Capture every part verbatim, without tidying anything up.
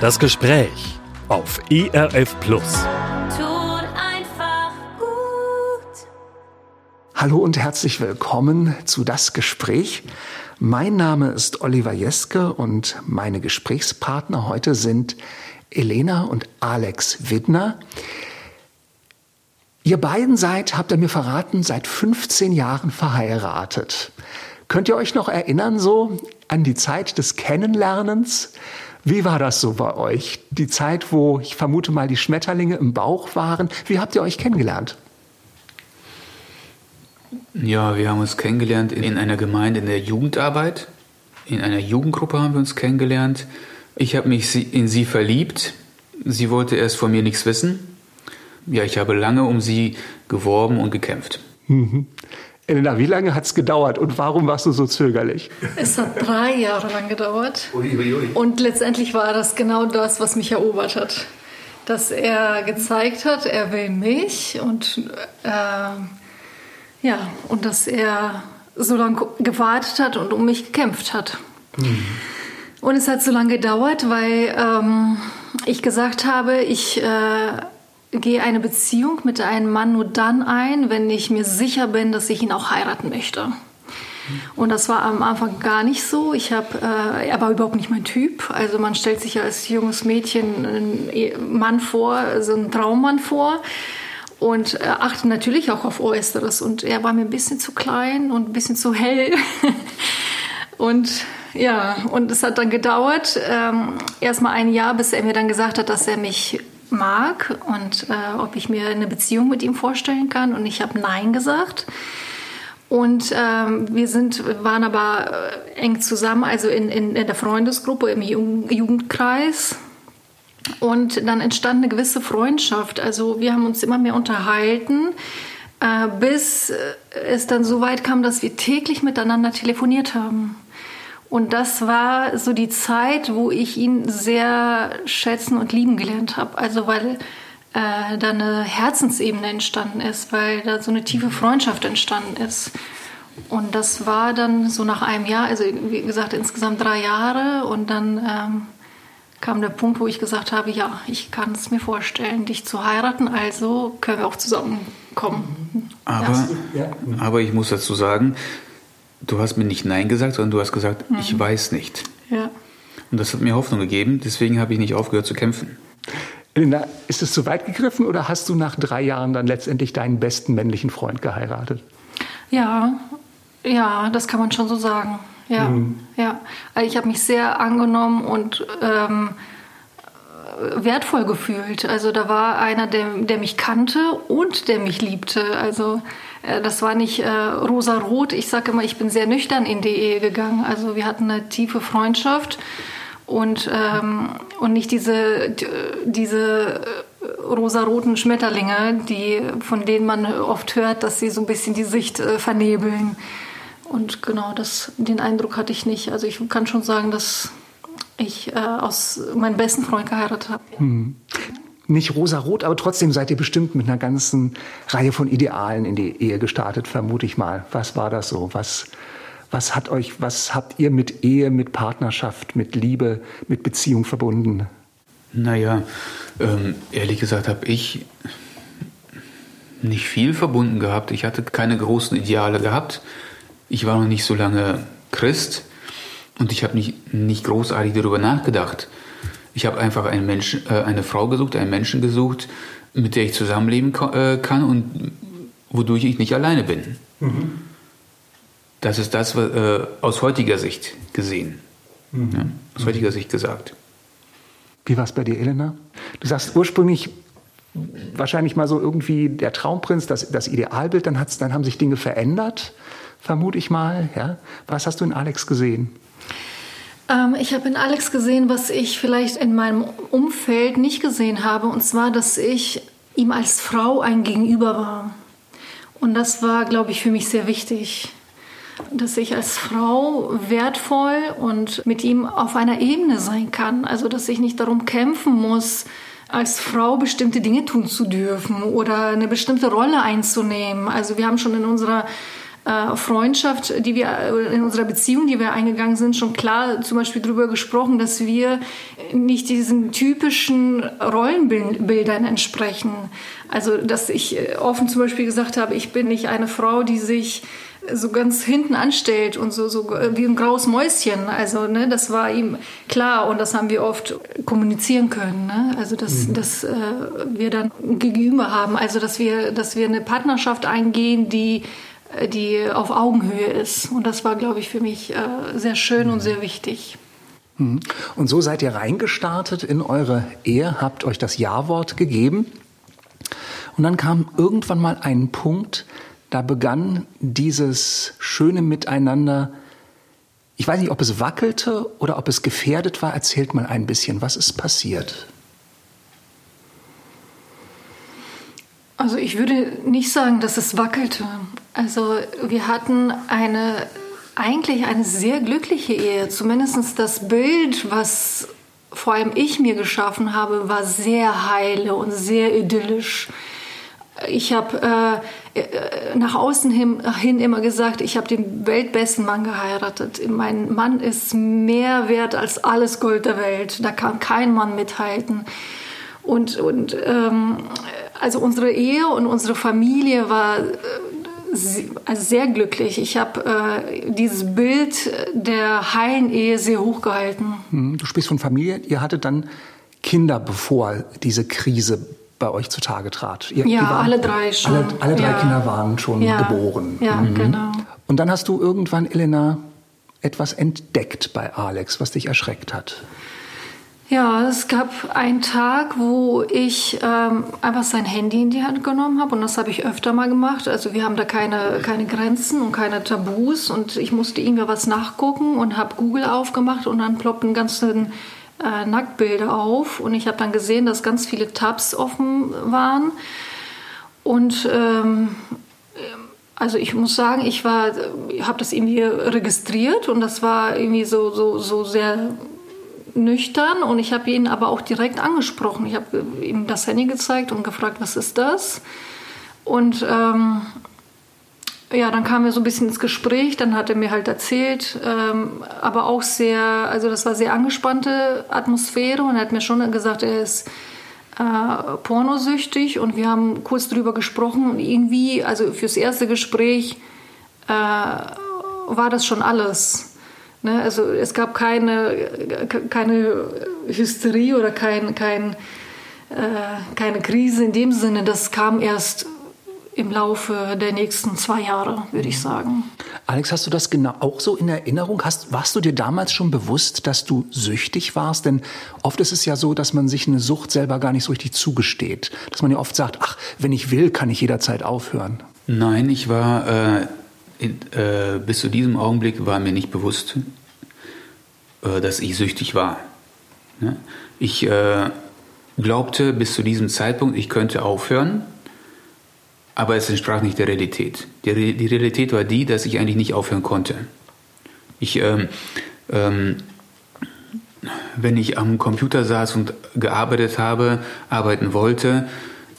Das Gespräch auf E R F Plus. Tut einfach gut. Hallo und herzlich willkommen zu Das Gespräch. Mein Name ist Oliver Jeske und meine Gesprächspartner heute sind Elena und Alex Widner. Ihr beiden seid, habt ihr mir verraten, seit fünfzehn Jahren verheiratet. Könnt ihr euch noch erinnern so an die Zeit des Kennenlernens? Wie war das so bei euch? Die Zeit, wo ich vermute mal die Schmetterlinge im Bauch waren. Wie habt ihr euch kennengelernt? Ja, wir haben uns kennengelernt in, in einer Gemeinde in der Jugendarbeit. In einer Jugendgruppe haben wir uns kennengelernt. Ich habe mich in sie verliebt. Sie wollte erst von mir nichts wissen. Ja, ich habe lange um sie geworben und gekämpft. Mhm. Elena, wie lange hat es gedauert und warum warst du so zögerlich? Es hat drei Jahre lang gedauert. Ui, ui, ui. Und letztendlich war das genau das, was mich erobert hat. Dass er gezeigt hat, er will mich und, äh, ja, und dass er so lange gewartet hat und um mich gekämpft hat. Mhm. Und es hat so lange gedauert, weil ähm, ich gesagt habe, ich... Äh, gehe eine Beziehung mit einem Mann nur dann ein, wenn ich mir sicher bin, dass ich ihn auch heiraten möchte. Und das war am Anfang gar nicht so. Ich hab, äh, er war überhaupt nicht mein Typ. Also man stellt sich ja als junges Mädchen einen Mann vor, so einen Traummann vor und äh, achtet natürlich auch auf Äußeres. Und er war mir ein bisschen zu klein und ein bisschen zu hell. Und ja, und es hat dann gedauert, ähm, erst mal ein Jahr, bis er mir dann gesagt hat, dass er mich mag und äh, ob ich mir eine Beziehung mit ihm vorstellen kann. Und ich habe Nein gesagt. Und ähm, wir sind, waren aber eng zusammen, also in, in, in der Freundesgruppe, im Jugendkreis. Und dann entstand eine gewisse Freundschaft. Also wir haben uns immer mehr unterhalten, äh, bis es dann so weit kam, dass wir täglich miteinander telefoniert haben. Und das war so die Zeit, wo ich ihn sehr schätzen und lieben gelernt habe. Also weil äh, da eine Herzensebene entstanden ist, weil da so eine tiefe Freundschaft entstanden ist. Und das war dann so nach einem Jahr, also wie gesagt insgesamt drei Jahre. Und dann ähm, kam der Punkt, wo ich gesagt habe, ja, ich kann es mir vorstellen, dich zu heiraten. Also können wir auch zusammenkommen. Aber, ja. aber ich muss dazu sagen... Du hast mir nicht Nein gesagt, sondern du hast gesagt, mhm. ich weiß nicht. Ja. Und das hat mir Hoffnung gegeben, deswegen habe ich nicht aufgehört zu kämpfen. Elena, ist es zu weit gegriffen oder hast du nach drei Jahren dann letztendlich deinen besten männlichen Freund geheiratet? Ja, ja, das kann man schon so sagen. Ja, mhm. ja. Also ich habe mich sehr angenommen und ähm, wertvoll gefühlt. Also da war einer, der, der mich kannte und der mich liebte. Also das war nicht äh, rosa-rot. Ich sage immer, ich bin sehr nüchtern in die Ehe gegangen. Also wir hatten eine tiefe Freundschaft und, ähm, und nicht diese, diese rosa-roten Schmetterlinge, die, von denen man oft hört, dass sie so ein bisschen die Sicht äh, vernebeln. Und genau, das, den Eindruck hatte ich nicht. Also ich kann schon sagen, dass ich äh, aus meinem besten Freund geheiratet habe. Hm. Nicht rosa-rot, aber trotzdem seid ihr bestimmt mit einer ganzen Reihe von Idealen in die Ehe gestartet, vermute ich mal. Was war das so? Was, was hat euch, was habt ihr mit Ehe, mit Partnerschaft, mit Liebe, mit Beziehung verbunden? Naja, ähm, ehrlich gesagt habe ich nicht viel verbunden gehabt. Ich hatte keine großen Ideale gehabt. Ich war noch nicht so lange Christ und ich habe nicht, nicht großartig darüber nachgedacht. Ich habe einfach einen Menschen, äh, eine Frau gesucht, einen Menschen gesucht, mit der ich zusammenleben ko- äh, kann und wodurch ich nicht alleine bin. Mhm. Das ist das, was, äh, aus heutiger Sicht gesehen. Mhm. Ja, aus heutiger mhm. Sicht gesagt. Wie war es bei dir, Elena? Du sagst ursprünglich wahrscheinlich mal so irgendwie der Traumprinz, das, das Idealbild, dann, hat's, dann haben sich Dinge verändert, vermute ich mal. Ja? Was hast du in Alex gesehen? Ich habe in Alex gesehen, was ich vielleicht in meinem Umfeld nicht gesehen habe. Und zwar, dass ich ihm als Frau ein Gegenüber war. Und das war, glaube ich, für mich sehr wichtig. Dass ich als Frau wertvoll und mit ihm auf einer Ebene sein kann. Also, dass ich nicht darum kämpfen muss, als Frau bestimmte Dinge tun zu dürfen oder eine bestimmte Rolle einzunehmen. Also, wir haben schon in unserer äh, Freundschaft, die wir in unserer Beziehung, die wir eingegangen sind, schon klar zum Beispiel darüber gesprochen, dass wir nicht diesen typischen Rollenbildern entsprechen. Also, dass ich offen zum Beispiel gesagt habe, ich bin nicht eine Frau, die sich so ganz hinten anstellt und so, so wie ein graues Mäuschen. Also, ne, das war ihm klar und das haben wir oft kommunizieren können, ne? Also, dass, mhm. dass äh, wir dann ein Gegenüber haben. Also, dass wir, dass wir eine Partnerschaft eingehen, die, die auf Augenhöhe ist. Und das war, glaube ich, für mich äh, sehr schön und sehr wichtig. Mhm. Und so seid ihr reingestartet in eure Ehe, habt euch das Ja-Wort gegeben. Und dann kam irgendwann mal ein Punkt, da begann dieses schöne Miteinander, ich weiß nicht, ob es wackelte oder ob es gefährdet war. Erzählt mal ein bisschen, was ist passiert? Also ich würde nicht sagen, dass es wackelte. Also wir hatten eine, eigentlich eine sehr glückliche Ehe. Zumindest das Bild, was vor allem ich mir geschaffen habe, war sehr heile und sehr idyllisch. Ich habe äh, nach außen hin, hin immer gesagt, ich habe den weltbesten Mann geheiratet. Mein Mann ist mehr wert als alles Gold der Welt. Da kann kein Mann mithalten. Und, und ähm, also unsere Ehe und unsere Familie war äh, also sehr glücklich. Ich habe äh, dieses Bild der heilen Ehe sehr hoch gehalten. Du sprichst von Familie. Ihr hattet dann Kinder, bevor diese Krise bei euch zutage trat. Ihr, ja, ihr waren, alle drei schon. Alle, alle drei ja. Kinder waren schon ja. geboren. Ja, mhm. genau. Und dann hast du irgendwann, Elena, etwas entdeckt bei Alex, was dich erschreckt hat. Ja, es gab einen Tag, wo ich ähm, einfach sein Handy in die Hand genommen habe. Und das habe ich öfter mal gemacht. Also wir haben da keine, keine Grenzen und keine Tabus. Und ich musste ihm ja was nachgucken und habe Google aufgemacht. Und dann ploppten ganzen Äh, Nacktbilder auf und ich habe dann gesehen, dass ganz viele Tabs offen waren und ähm, also ich muss sagen, ich war, habe das irgendwie registriert und das war irgendwie so so so sehr nüchtern und ich habe ihn aber auch direkt angesprochen. Ich habe ihm das Handy gezeigt und gefragt, was ist das? Und ähm, ja, dann kamen wir so ein bisschen ins Gespräch, dann hat er mir halt erzählt, ähm, aber auch sehr, also das war sehr angespannte Atmosphäre und er hat mir schon gesagt, er ist äh, pornosüchtig und wir haben kurz drüber gesprochen und irgendwie, also fürs erste Gespräch äh, war das schon alles. Ne? Also es gab keine, keine Hysterie oder kein, kein, äh, keine Krise in dem Sinne, das kam erst im Laufe der nächsten zwei Jahre, würde ich sagen. Alex, hast du das genau auch so in Erinnerung? Hast, warst du dir damals schon bewusst, dass du süchtig warst? Denn oft ist es ja so, dass man sich eine Sucht selber gar nicht so richtig zugesteht. Dass man ja oft sagt, ach, wenn ich will, kann ich jederzeit aufhören. Nein, ich war, äh, in, äh, bis zu diesem Augenblick war mir nicht bewusst, äh, dass ich süchtig war. Ne? Ich äh, glaubte bis zu diesem Zeitpunkt, ich könnte aufhören. Aber es entsprach nicht der Realität. Die, die Realität war die, dass ich eigentlich nicht aufhören konnte. Ich, ähm, ähm, wenn ich am Computer saß und gearbeitet habe, arbeiten wollte,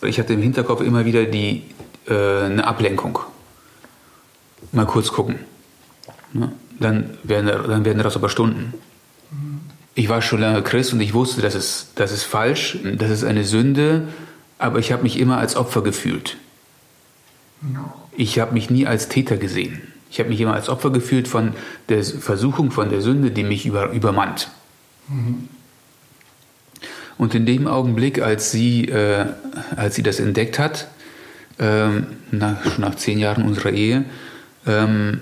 ich hatte im Hinterkopf immer wieder die, äh, eine Ablenkung. Mal kurz gucken. Ne? Dann werden, dann werden daraus aber Stunden. Ich war schon lange Christ und ich wusste, das ist, das ist falsch, das ist eine Sünde, aber ich habe mich immer als Opfer gefühlt. Ich habe mich nie als Täter gesehen. Ich habe mich immer als Opfer gefühlt von der Versuchung, von der Sünde, die mich über, übermannt. Mhm. Und in dem Augenblick, als sie, äh, als sie das entdeckt hat, ähm, nach, schon nach zehn Jahren unserer Ehe, ähm,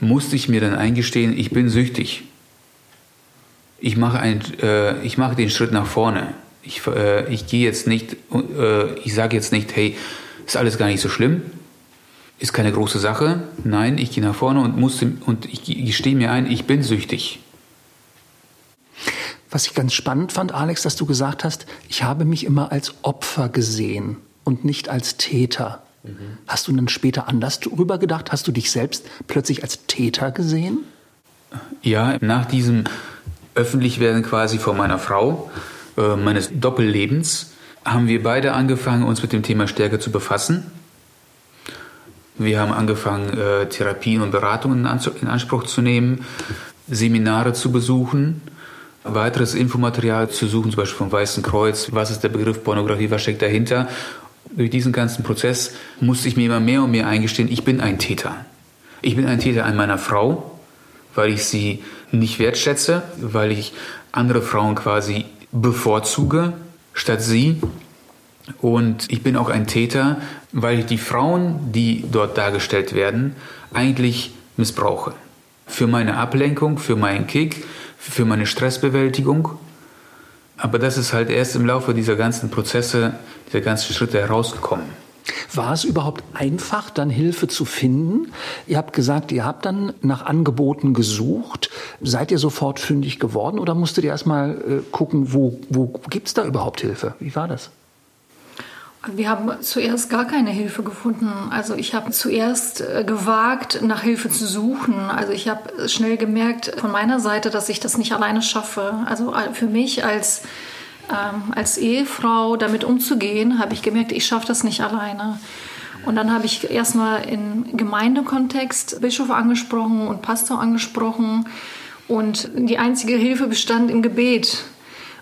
musste ich mir dann eingestehen, ich bin süchtig. Ich mache ein, äh, ich mache den Schritt nach vorne. Ich, äh, ich gehe jetzt nicht, äh, ich sage jetzt nicht, hey, ist alles gar nicht so schlimm, ist keine große Sache. Nein, ich gehe nach vorne und, musste, und ich gestehe mir ein, ich bin süchtig. Was ich ganz spannend fand, Alex, dass du gesagt hast, ich habe mich immer als Opfer gesehen und nicht als Täter. Mhm. Hast du dann später anders drüber gedacht? Hast du dich selbst plötzlich als Täter gesehen? Ja, nach diesem Öffentlichwerden quasi vor meiner Frau, äh, meines Doppellebens, haben wir beide angefangen, uns mit dem Thema stärker zu befassen. Wir haben angefangen, äh, Therapien und Beratungen in Anspruch zu nehmen, Seminare zu besuchen, weiteres Infomaterial zu suchen, zum Beispiel vom Weißen Kreuz. Was ist der Begriff Pornografie? Was steckt dahinter? Durch diesen ganzen Prozess musste ich mir immer mehr und mehr eingestehen, ich bin ein Täter. Ich bin ein Täter an meiner Frau, weil ich sie nicht wertschätze, weil ich andere Frauen quasi bevorzuge statt sie. Und ich bin auch ein Täter, weil ich die Frauen, die dort dargestellt werden, eigentlich missbrauche. Für meine Ablenkung, für meinen Kick, für meine Stressbewältigung. Aber das ist halt erst im Laufe dieser ganzen Prozesse, dieser ganzen Schritte herausgekommen. War es überhaupt einfach, dann Hilfe zu finden? Ihr habt gesagt, ihr habt dann nach Angeboten gesucht. Seid ihr sofort fündig geworden oder musstet ihr erst mal äh, gucken, wo, wo gibt es da überhaupt Hilfe? Wie war das? Wir haben zuerst gar keine Hilfe gefunden. Also ich habe zuerst gewagt, nach Hilfe zu suchen. Also ich habe schnell gemerkt von meiner Seite, dass ich das nicht alleine schaffe. Also für mich als, ähm, als Ehefrau damit umzugehen, habe ich gemerkt, ich schaffe das nicht alleine. Und dann habe ich erstmal im Gemeindekontext Bischof angesprochen und Pastor angesprochen. Und die einzige Hilfe bestand im Gebet.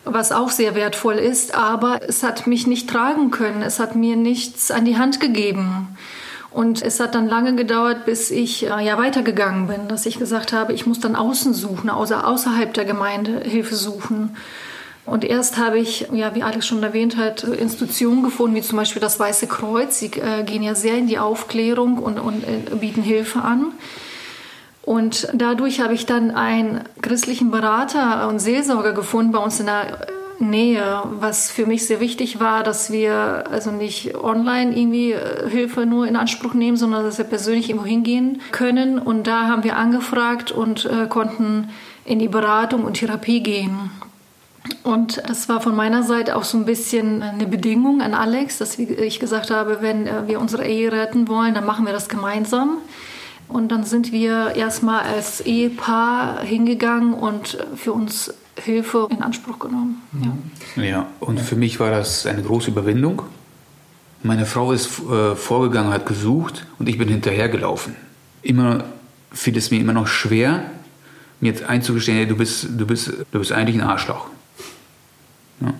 Was auch sehr wertvoll ist, aber es hat mich nicht tragen können. Es hat mir nichts an die Hand gegeben. Und es hat dann lange gedauert, bis ich äh, ja weitergegangen bin, dass ich gesagt habe, ich muss dann außen suchen, außer, außerhalb der Gemeinde Hilfe suchen. Und erst habe ich, ja, wie Alex schon erwähnt hat, Institutionen gefunden, wie zum Beispiel das Weiße Kreuz. Sie äh, gehen ja sehr in die Aufklärung und, und äh, bieten Hilfe an. Und dadurch habe ich dann einen christlichen Berater und Seelsorger gefunden bei uns in der Nähe, was für mich sehr wichtig war, dass wir also nicht online irgendwie Hilfe nur in Anspruch nehmen, sondern dass wir persönlich irgendwo hingehen können. Und da haben wir angefragt und äh, konnten in die Beratung und Therapie gehen. Und das war von meiner Seite auch so ein bisschen eine Bedingung an Alex, dass ich gesagt habe, wenn wir unsere Ehe retten wollen, dann machen wir das gemeinsam. Und dann sind wir erstmal als Ehepaar hingegangen und für uns Hilfe in Anspruch genommen. Ja, ja, und für mich war das eine große Überwindung. Meine Frau ist äh, vorgegangen, hat gesucht und ich bin hinterhergelaufen. Immer fiel es mir immer noch schwer, mir jetzt einzugestehen, hey, du bist, du bist, du bist eigentlich ein Arschloch. Ja.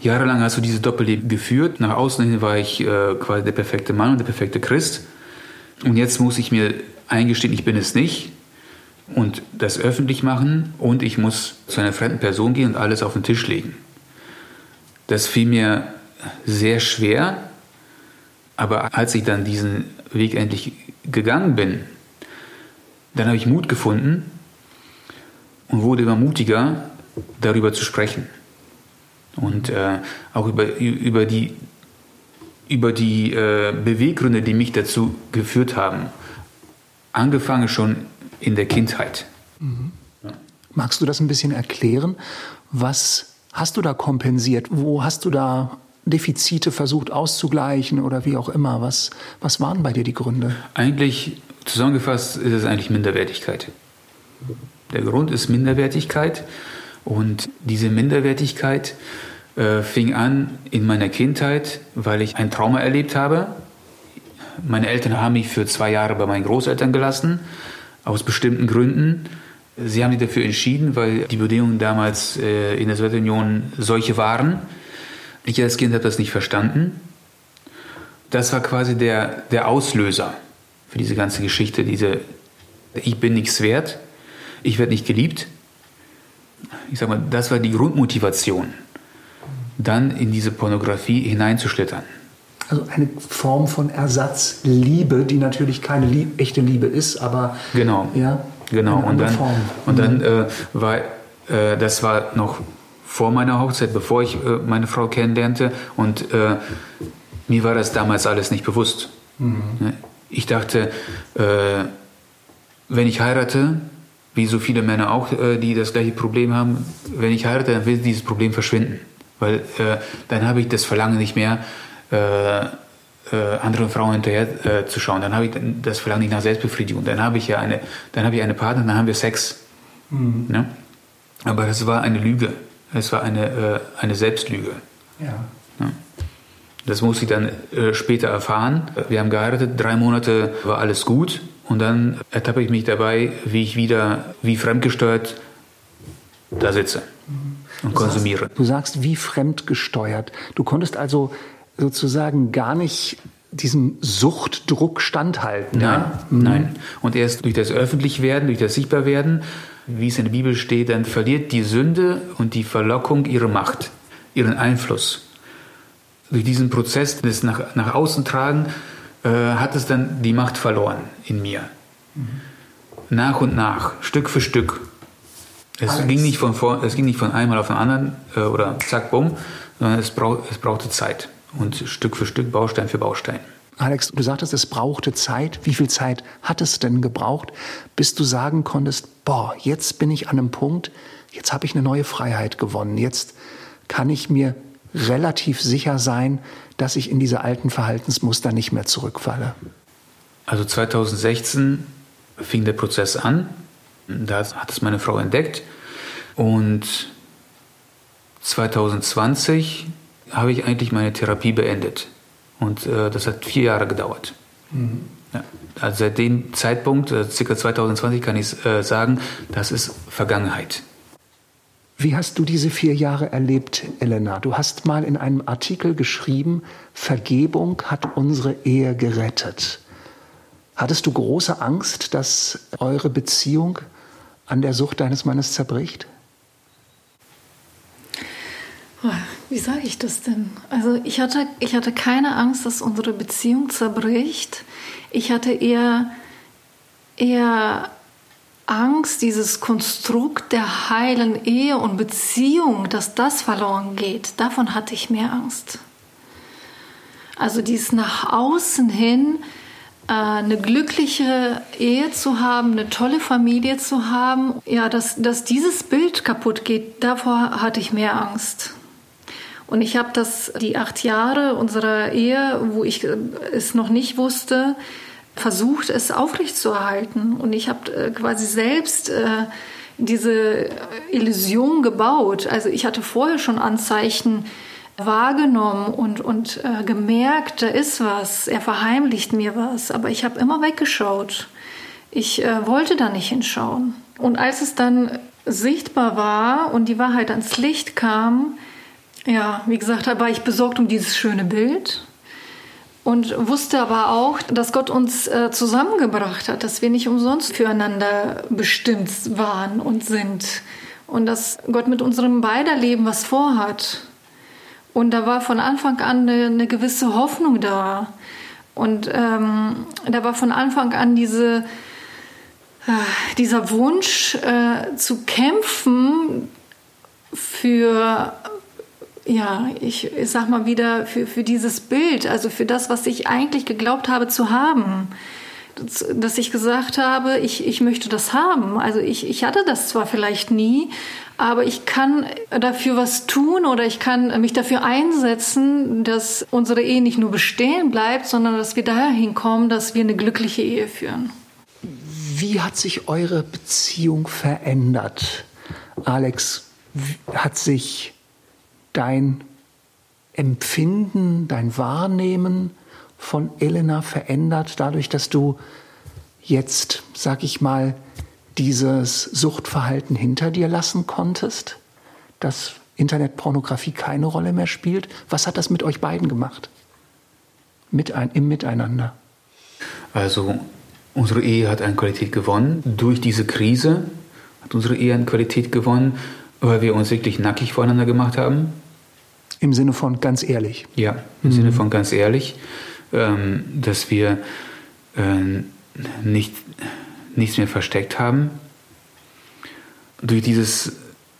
Jahrelang hast du diese Doppelleben geführt. Nach außen hin war ich äh, quasi der perfekte Mann und der perfekte Christ. Und jetzt muss ich mir eingestehen, ich bin es nicht und das öffentlich machen und ich muss zu einer fremden Person gehen und alles auf den Tisch legen. Das fiel mir sehr schwer, aber als ich dann diesen Weg endlich gegangen bin, dann habe ich Mut gefunden und wurde immer mutiger, darüber zu sprechen. Und äh, auch über, über die über die äh, Beweggründe, die mich dazu geführt haben. Angefangen schon in der Kindheit. Mhm. Ja. Magst du das ein bisschen erklären? Was hast du da kompensiert? Wo hast du da Defizite versucht auszugleichen oder wie auch immer? Was, was waren bei dir die Gründe? Eigentlich, zusammengefasst, ist es eigentlich Minderwertigkeit. Der Grund ist Minderwertigkeit. Und diese Minderwertigkeit fing an in meiner Kindheit, weil ich ein Trauma erlebt habe. Meine Eltern haben mich für zwei Jahre bei meinen Großeltern gelassen, aus bestimmten Gründen. Sie haben sich dafür entschieden, weil die Bedingungen damals in der Sowjetunion solche waren. Ich als Kind habe das nicht verstanden. Das war quasi der, der Auslöser für diese ganze Geschichte, diese ich bin nichts wert, ich werde nicht geliebt. Ich sag mal, das war die Grundmotivation, dann in diese Pornografie hineinzuschlittern. Also eine Form von Ersatzliebe, die natürlich keine Lieb- echte Liebe ist, aber genau, ja, genau. Eine und dann, Form. Und dann äh, war äh, das war noch vor meiner Hochzeit, bevor ich äh, meine Frau kennenlernte, und äh, mir war das damals alles nicht bewusst. Mhm. Ich dachte, äh, wenn ich heirate, wie so viele Männer auch, äh, die das gleiche Problem haben, wenn ich heirate, dann wird dieses Problem verschwinden. Weil äh, dann habe ich das Verlangen nicht mehr, äh, äh, anderen Frauen hinterher äh, zu schauen. Dann habe ich das Verlangen nicht nach Selbstbefriedigung. Dann habe ich ja eine, dann habe ich eine Partnerin, dann haben wir Sex. Mhm. Ne? Aber es war eine Lüge. Es war eine, äh, eine Selbstlüge. Ja. Ne? Das muss ich dann äh, später erfahren. Wir haben geheiratet, drei Monate war alles gut. Und dann ertappe ich mich dabei, wie ich wieder, wie fremdgesteuert, da sitze und du konsumiere. Sagst, du sagst, wie fremdgesteuert. Du konntest also sozusagen gar nicht diesem Suchtdruck standhalten. Nein, ja? mhm. nein. Und erst durch das Öffentlichwerden, durch das Sichtbarwerden, wie es in der Bibel steht, dann verliert die Sünde und die Verlockung ihre Macht, ihren Einfluss. Durch diesen Prozess, das nach, nach außen tragen, äh, hat es dann die Macht verloren in mir. Mhm. Nach und nach, Stück für Stück. Es ging, nicht von vor, es ging nicht von einmal auf den anderen äh, oder zack, bumm, sondern es, brauch, es brauchte Zeit. Und Stück für Stück, Baustein für Baustein. Alex, du sagtest, es brauchte Zeit. Wie viel Zeit hat es denn gebraucht, bis du sagen konntest, boah, jetzt bin ich an einem Punkt, jetzt habe ich eine neue Freiheit gewonnen. Jetzt kann ich mir relativ sicher sein, dass ich in diese alten Verhaltensmuster nicht mehr zurückfalle. Also zweitausendsechzehn fing der Prozess an. Da hat es meine Frau entdeckt. Und zweitausendzwanzig habe ich eigentlich meine Therapie beendet. Und äh, das hat vier Jahre gedauert. Mhm. Ja. Also seit dem Zeitpunkt, äh, circa zweitausendzwanzig, kann ich äh, sagen, das ist Vergangenheit. Wie hast du diese vier Jahre erlebt, Elena? Du hast mal in einem Artikel geschrieben, Vergebung hat unsere Ehe gerettet. Hattest du große Angst, dass eure Beziehung an der Sucht deines Mannes zerbricht? Wie sage ich das denn? Also ich hatte, ich hatte keine Angst, dass unsere Beziehung zerbricht. Ich hatte eher, eher Angst, dieses Konstrukt der heilen Ehe und Beziehung, dass das verloren geht. Davon hatte ich mehr Angst. Also dies nach außen hin, eine glückliche Ehe zu haben, eine tolle Familie zu haben, ja, dass, dass dieses Bild kaputt geht, davor hatte ich mehr Angst. Und ich habe das, die acht Jahre unserer Ehe, wo ich es noch nicht wusste, versucht, es aufrechtzuerhalten. Und ich habe quasi selbst äh, diese Illusion gebaut. Also ich hatte vorher schon Anzeichen wahrgenommen und, und äh, gemerkt, da ist was, er verheimlicht mir was. Aber ich habe immer weggeschaut. Ich äh, wollte da nicht hinschauen. Und als es dann sichtbar war und die Wahrheit ans Licht kam, ja, wie gesagt, da war ich besorgt um dieses schöne Bild und wusste aber auch, dass Gott uns äh, zusammengebracht hat, dass wir nicht umsonst füreinander bestimmt waren und sind und dass Gott mit unserem Beiderleben was vorhat. Und da war von Anfang an eine, eine gewisse Hoffnung da. Und ähm, da war von Anfang an diese, äh, dieser Wunsch äh, zu kämpfen für, ja, ich, ich sag mal wieder, für, für dieses Bild, also für das, was ich eigentlich geglaubt habe zu haben. Dass ich gesagt habe, ich, ich möchte das haben. Also ich, ich hatte das zwar vielleicht nie, aber ich kann dafür was tun oder ich kann mich dafür einsetzen, dass unsere Ehe nicht nur bestehen bleibt, sondern dass wir dahin kommen, dass wir eine glückliche Ehe führen. Wie hat sich eure Beziehung verändert? Alex, hat sich dein Empfinden, dein Wahrnehmen von Elena verändert, dadurch, dass du jetzt, sag ich mal, dieses Suchtverhalten hinter dir lassen konntest, dass Internetpornografie keine Rolle mehr spielt? Was hat das mit euch beiden gemacht? Mit ein, im Miteinander? Also unsere Ehe hat an Qualität gewonnen. Durch diese Krise hat unsere Ehe an Qualität gewonnen, weil wir uns wirklich nackig voreinander gemacht haben. Im Sinne von ganz ehrlich? Ja, im mhm. Sinne von ganz ehrlich. Ähm, dass wir äh, nicht, nichts mehr versteckt haben. Durch dieses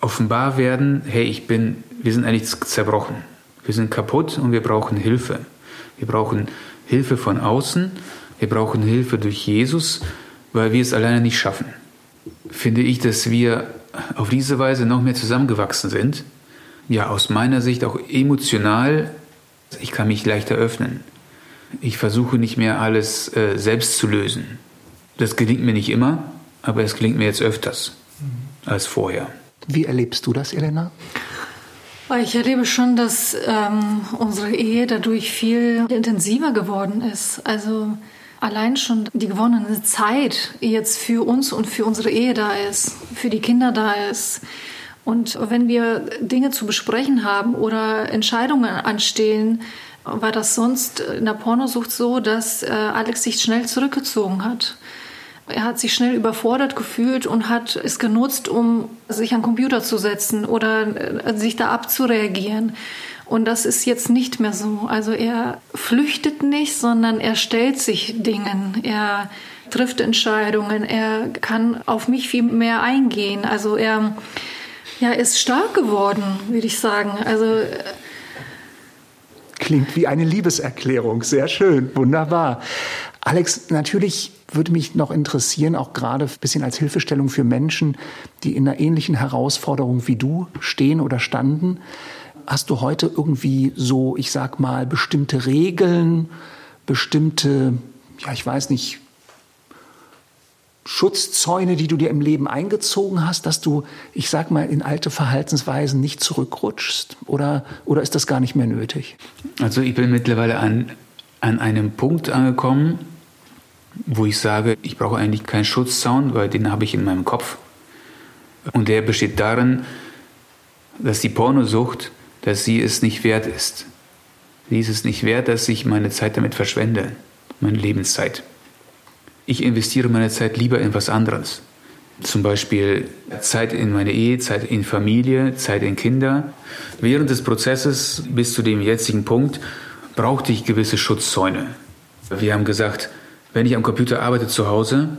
Offenbarwerden, hey, ich bin, wir sind eigentlich zerbrochen. Wir sind kaputt und wir brauchen Hilfe. Wir brauchen Hilfe von außen. Wir brauchen Hilfe durch Jesus, weil wir es alleine nicht schaffen. Finde ich, dass wir auf diese Weise noch mehr zusammengewachsen sind. Ja, aus meiner Sicht auch emotional. Ich kann mich leichter öffnen. Ich versuche nicht mehr alles äh, selbst zu lösen. Das gelingt mir nicht immer, aber es gelingt mir jetzt öfters mhm. als vorher. Wie erlebst du das, Elena? Ich erlebe schon, dass ähm, unsere Ehe dadurch viel intensiver geworden ist. Also allein schon die gewonnene Zeit jetzt für uns und für unsere Ehe da ist, für die Kinder da ist. Und wenn wir Dinge zu besprechen haben oder Entscheidungen anstehen, war das sonst in der Pornosucht so, dass äh, Alex sich schnell zurückgezogen hat. Er hat sich schnell überfordert gefühlt und hat es genutzt, um sich an den Computer zu setzen oder äh, sich da abzureagieren. Und das ist jetzt nicht mehr so. Also er flüchtet nicht, sondern er stellt sich Dingen. Er trifft Entscheidungen. Er kann auf mich viel mehr eingehen. Also er... Ja, ist stark geworden, würde ich sagen. Also klingt wie eine Liebeserklärung. Sehr schön, wunderbar. Alex, natürlich würde mich noch interessieren, auch gerade ein bisschen als Hilfestellung für Menschen, die in einer ähnlichen Herausforderung wie du stehen oder standen. Hast du heute irgendwie so, ich sag mal, bestimmte Regeln, bestimmte, ja, ich weiß nicht, Schutzzäune, die du dir im Leben eingezogen hast, dass du, ich sag mal, in alte Verhaltensweisen nicht zurückrutschst? Oder, oder ist das gar nicht mehr nötig? Also ich bin mittlerweile an, an einem Punkt angekommen, wo ich sage, ich brauche eigentlich keinen Schutzzaun, weil den habe ich in meinem Kopf. Und der besteht darin, dass die Pornosucht, dass sie es nicht wert ist. Sie ist es nicht wert, dass ich meine Zeit damit verschwende, meine Lebenszeit. Ich investiere meine Zeit lieber in was anderes. Zum Beispiel Zeit in meine Ehe, Zeit in Familie, Zeit in Kinder. Während des Prozesses bis zu dem jetzigen Punkt brauchte ich gewisse Schutzzäune. Wir haben gesagt, wenn ich am Computer arbeite zu Hause,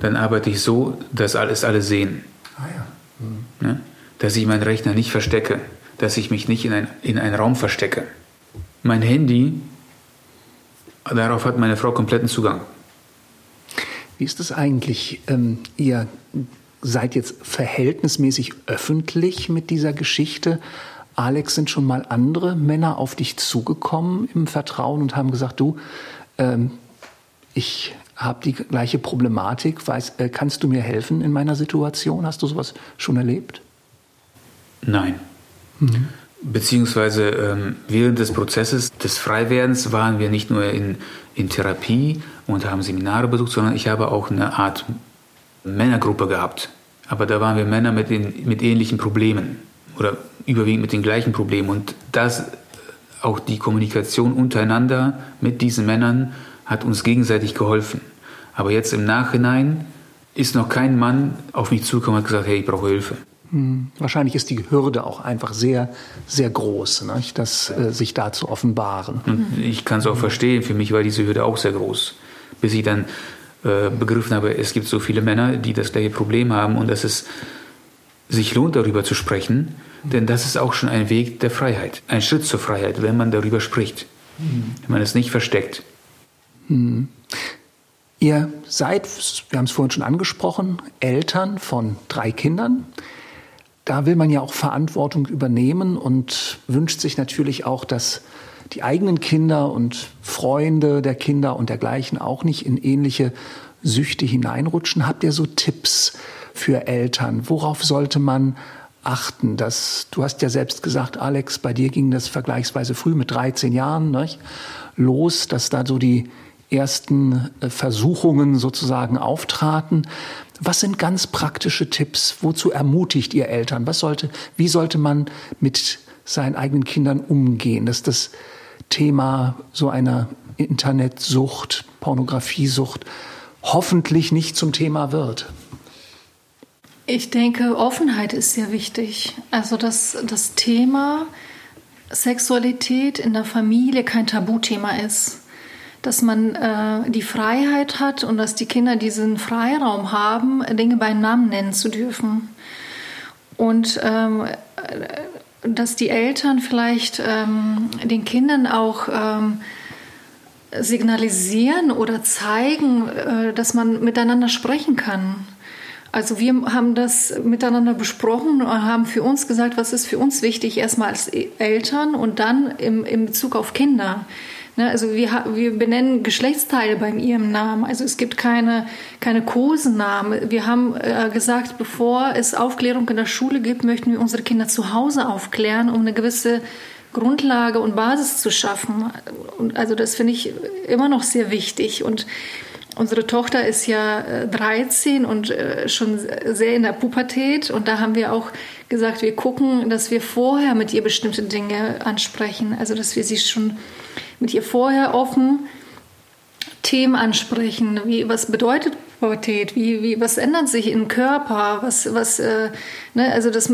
dann arbeite ich so, dass alles alle sehen. Ah ja. Mhm. Dass ich meinen Rechner nicht verstecke, dass ich mich nicht in, ein, in einen Raum verstecke. Mein Handy, darauf hat meine Frau kompletten Zugang. Wie ist das eigentlich? Ähm, ihr seid jetzt verhältnismäßig öffentlich mit dieser Geschichte. Alex, sind schon mal andere Männer auf dich zugekommen im Vertrauen und haben gesagt, du, ähm, ich habe die gleiche Problematik. Weiß, äh, kannst du mir helfen in meiner Situation? Hast du sowas schon erlebt? Nein. Mhm. Beziehungsweise ähm, während des Prozesses des Freiwerdens waren wir nicht nur in, in Therapie und haben Seminare besucht, sondern ich habe auch eine Art Männergruppe gehabt. Aber da waren wir Männer mit, den, mit ähnlichen Problemen oder überwiegend mit den gleichen Problemen. Und das, auch die Kommunikation untereinander mit diesen Männern hat uns gegenseitig geholfen. Aber jetzt im Nachhinein ist noch kein Mann auf mich zugekommen und hat gesagt, hey, ich brauche Hilfe. Wahrscheinlich ist die Hürde auch einfach sehr, sehr groß, ne? Das, äh, sich da zu offenbaren. Und ich kann es auch verstehen, für mich war diese Hürde auch sehr groß. Bis ich dann äh, begriffen habe, es gibt so viele Männer, die das gleiche Problem haben und dass es sich lohnt, darüber zu sprechen, denn das ist auch schon ein Weg der Freiheit, ein Schritt zur Freiheit, wenn man darüber spricht, wenn man es nicht versteckt. Hm. Ihr seid, wir haben es vorhin schon angesprochen, Eltern von drei Kindern. Da will man ja auch Verantwortung übernehmen und wünscht sich natürlich auch, dass die eigenen Kinder und Freunde der Kinder und dergleichen auch nicht in ähnliche Süchte hineinrutschen. Habt ihr so Tipps für Eltern? Worauf sollte man achten? Das, du hast ja selbst gesagt, Alex, bei dir ging das vergleichsweise früh mit dreizehn Jahren, nicht, los, dass da so die ersten Versuchungen sozusagen auftraten. Was sind ganz praktische Tipps? Wozu ermutigt ihr Eltern? Was sollte, wie sollte man mit seinen eigenen Kindern umgehen? Dass das Thema so einer Internetsucht, Pornografiesucht hoffentlich nicht zum Thema wird. Ich denke, Offenheit ist sehr wichtig. Also dass das Thema Sexualität in der Familie kein Tabuthema ist. Dass man äh, die Freiheit hat und dass die Kinder diesen Freiraum haben, Dinge beim Namen nennen zu dürfen. Und ähm, dass die Eltern vielleicht ähm, den Kindern auch ähm, signalisieren oder zeigen, äh, dass man miteinander sprechen kann. Also wir haben das miteinander besprochen und haben für uns gesagt, was ist für uns wichtig, erstmal als Eltern und dann im, im Bezug auf Kinder. Ne? Also wir, wir benennen Geschlechtsteile bei ihrem Namen. Also es gibt keine, keine Kosenamen. Wir haben äh, gesagt, bevor es Aufklärung in der Schule gibt, möchten wir unsere Kinder zu Hause aufklären, um eine gewisse Grundlage und Basis zu schaffen. Und also das finde ich immer noch sehr wichtig. Und unsere Tochter ist ja dreizehn und schon sehr in der Pubertät. Und da haben wir auch gesagt, wir gucken, dass wir vorher mit ihr bestimmte Dinge ansprechen. Also, dass wir sie schon mit ihr vorher offen Themen ansprechen. Wie, was bedeutet Pubertät? Wie, wie, was ändert sich im Körper? Was, was, äh, ne? Also, das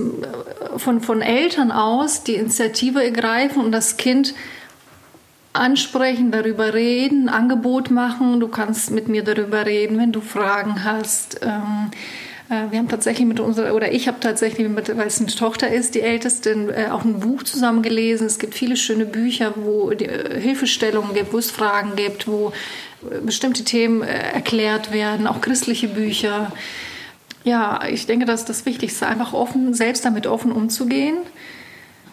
von, von Eltern aus die Initiative ergreifen und das Kind ansprechen, darüber reden, Angebot machen. Du kannst mit mir darüber reden, wenn du Fragen hast. Ähm, äh, wir haben tatsächlich mit unserer, oder ich habe tatsächlich, mit, weil es eine Tochter ist, die Älteste, äh, auch ein Buch zusammen gelesen. Es gibt viele schöne Bücher, wo die, äh, Hilfestellungen gibt, wo es Fragen gibt, wo äh, bestimmte Themen äh, erklärt werden, auch christliche Bücher. Ja, ich denke, das ist das Wichtigste, einfach offen, selbst damit offen umzugehen.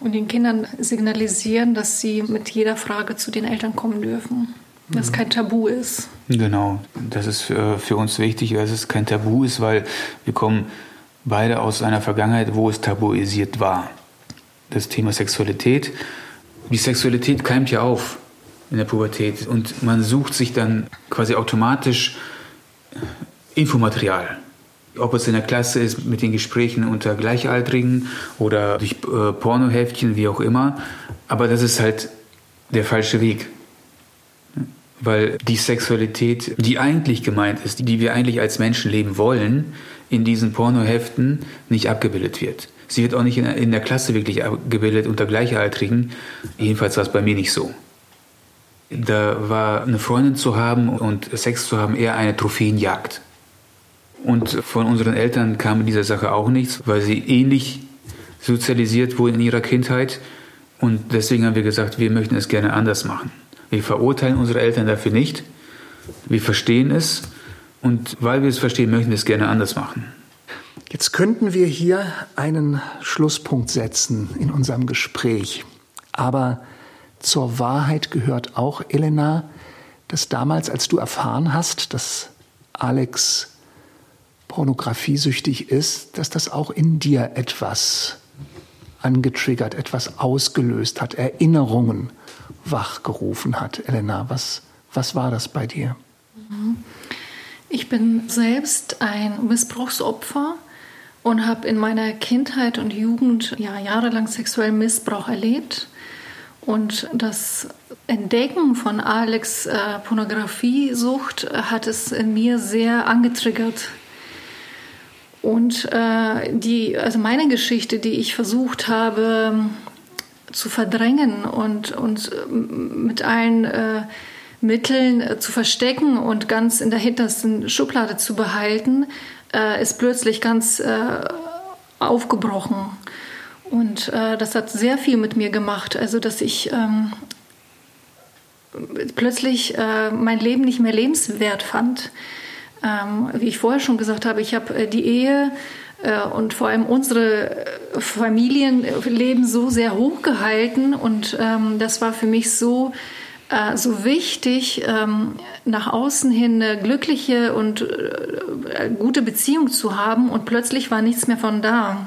Und den Kindern signalisieren, dass sie mit jeder Frage zu den Eltern kommen dürfen. Dass kein Tabu ist. Genau, das ist für, für uns wichtig, dass es kein Tabu ist, weil wir kommen beide aus einer Vergangenheit, wo es tabuisiert war. Das Thema Sexualität. Die Sexualität keimt ja auf in der Pubertät. Und man sucht sich dann quasi automatisch Infomaterial. Ob es in der Klasse ist, mit den Gesprächen unter Gleichaltrigen oder durch äh, Pornoheftchen, wie auch immer. Aber das ist halt der falsche Weg. Weil die Sexualität, die eigentlich gemeint ist, die wir eigentlich als Menschen leben wollen, in diesen Pornoheften nicht abgebildet wird. Sie wird auch nicht in, in der Klasse wirklich abgebildet unter Gleichaltrigen. Jedenfalls war es bei mir nicht so. Da war eine Freundin zu haben und Sex zu haben eher eine Trophäenjagd. Und von unseren Eltern kam in dieser Sache auch nichts, weil sie ähnlich sozialisiert wurden in ihrer Kindheit. Und deswegen haben wir gesagt, wir möchten es gerne anders machen. Wir verurteilen unsere Eltern dafür nicht. Wir verstehen es. Und weil wir es verstehen, möchten wir es gerne anders machen. Jetzt könnten wir hier einen Schlusspunkt setzen in unserem Gespräch. Aber zur Wahrheit gehört auch, Elena, dass damals, als du erfahren hast, dass Alex pornografiesüchtig ist, dass das auch in dir etwas angetriggert, etwas ausgelöst hat, Erinnerungen wachgerufen hat. Elena, was, was war das bei dir? Ich bin selbst ein Missbrauchsopfer und habe in meiner Kindheit und Jugend ja, jahrelang sexuellen Missbrauch erlebt. Und das Entdecken von Alex äh, Pornografiesucht hat es in mir sehr angetriggert. Und äh, die, also meine Geschichte, die ich versucht habe zu verdrängen und, und mit allen äh, Mitteln äh, zu verstecken und ganz in der hintersten Schublade zu behalten, äh, ist plötzlich ganz äh, aufgebrochen. Und äh, das hat sehr viel mit mir gemacht. Also, dass ich ähm, plötzlich äh, mein Leben nicht mehr lebenswert fand. Ähm, wie ich vorher schon gesagt habe, ich habe äh, die Ehe äh, und vor allem unsere Familienleben so sehr hochgehalten und ähm, das war für mich so, äh, so wichtig, ähm, nach außen hin eine glückliche und äh, gute Beziehung zu haben und plötzlich war nichts mehr von da.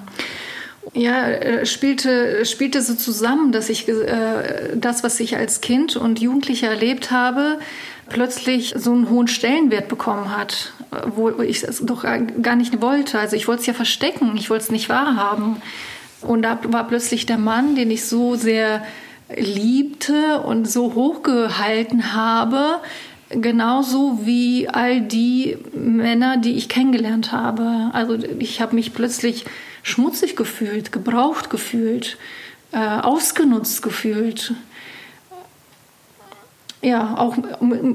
Ja, äh, spielte, spielte so zusammen, dass ich äh, das, was ich als Kind und Jugendliche erlebt habe, plötzlich so einen hohen Stellenwert bekommen hat, wo ich es doch gar nicht wollte. Also ich wollte es ja verstecken, ich wollte es nicht wahrhaben. Und da war plötzlich der Mann, den ich so sehr liebte und so hochgehalten habe, genauso wie all die Männer, die ich kennengelernt habe. Also ich habe mich plötzlich schmutzig gefühlt, gebraucht gefühlt, äh, ausgenutzt gefühlt. Ja, auch,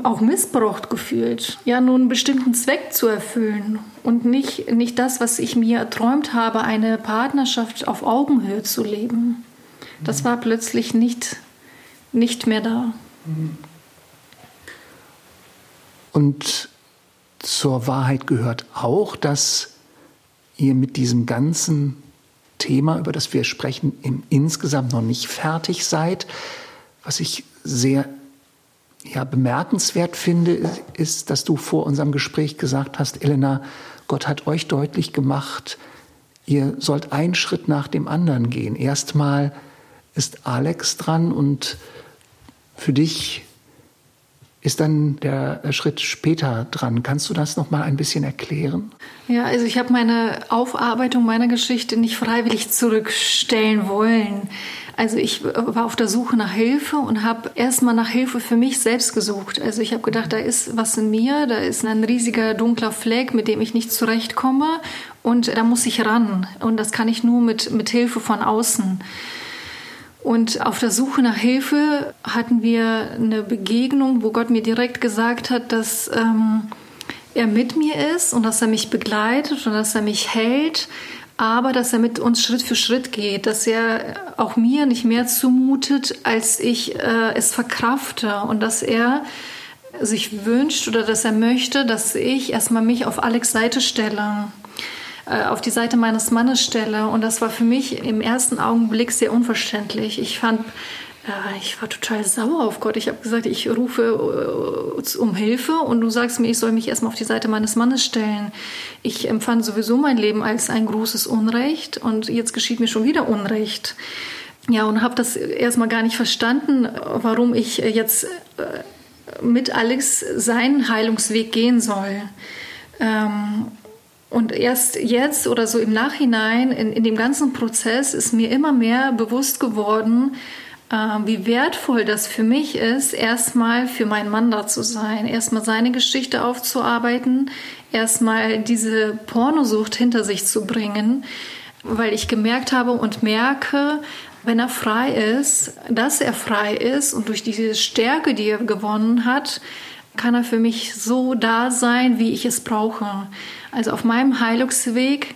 auch missbraucht gefühlt. Ja, nur einen bestimmten Zweck zu erfüllen und nicht, nicht das, was ich mir erträumt habe, eine Partnerschaft auf Augenhöhe zu leben. Das war plötzlich nicht, nicht mehr da. Und zur Wahrheit gehört auch, dass ihr mit diesem ganzen Thema, über das wir sprechen, im insgesamt noch nicht fertig seid, was ich sehr ja bemerkenswert finde, ist, dass du vor unserem Gespräch gesagt hast, Elena, Gott hat euch deutlich gemacht, ihr sollt einen Schritt nach dem anderen gehen. Erstmal ist Alex dran und für dich ist dann der Schritt später dran. Kannst du das noch mal ein bisschen erklären? Ja, also ich habe meine Aufarbeitung meiner Geschichte nicht freiwillig zurückstellen wollen. Also ich war auf der Suche nach Hilfe und habe erstmal nach Hilfe für mich selbst gesucht. Also ich habe gedacht, da ist was in mir, da ist ein riesiger dunkler Fleck, mit dem ich nicht zurechtkomme und da muss ich ran. Und das kann ich nur mit, mit Hilfe von außen. Und auf der Suche nach Hilfe hatten wir eine Begegnung, wo Gott mir direkt gesagt hat, dass ähm, er mit mir ist und dass er mich begleitet und dass er mich hält, aber dass er mit uns Schritt für Schritt geht, dass er auch mir nicht mehr zumutet, als ich äh, es verkrafte und dass er sich wünscht oder dass er möchte, dass ich erstmal mich auf Alex' Seite stelle, auf die Seite meines Mannes stelle. Und das war für mich im ersten Augenblick sehr unverständlich. Ich fand, äh, ich war total sauer auf Gott. Ich habe gesagt, ich rufe äh, um Hilfe und du sagst mir, ich soll mich erstmal auf die Seite meines Mannes stellen. Ich empfand sowieso mein Leben als ein großes Unrecht und jetzt geschieht mir schon wieder Unrecht. Ja, und habe das erstmal gar nicht verstanden, warum ich jetzt äh, mit Alex seinen Heilungsweg gehen soll. Ähm, Und erst jetzt oder so im Nachhinein, in, in dem ganzen Prozess, ist mir immer mehr bewusst geworden, äh, wie wertvoll das für mich ist, erstmal für meinen Mann da zu sein, erstmal seine Geschichte aufzuarbeiten, erstmal diese Pornosucht hinter sich zu bringen, weil ich gemerkt habe und merke, wenn er frei ist, dass er frei ist und durch diese Stärke, die er gewonnen hat, kann er für mich so da sein, wie ich es brauche. Also auf meinem Heilungsweg,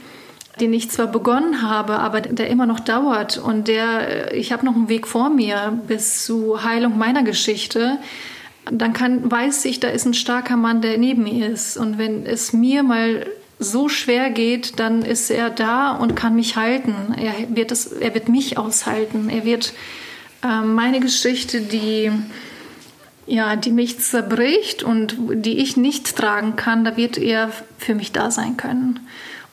den ich zwar begonnen habe, aber der immer noch dauert und der, ich habe noch einen Weg vor mir bis zur Heilung meiner Geschichte, dann kann, weiß ich, da ist ein starker Mann, der neben mir ist. Und wenn es mir mal so schwer geht, dann ist er da und kann mich halten. Er wird, es, er wird mich aushalten. Er wird äh, meine Geschichte, die... Ja, die mich zerbricht und die ich nicht tragen kann, da wird er für mich da sein können.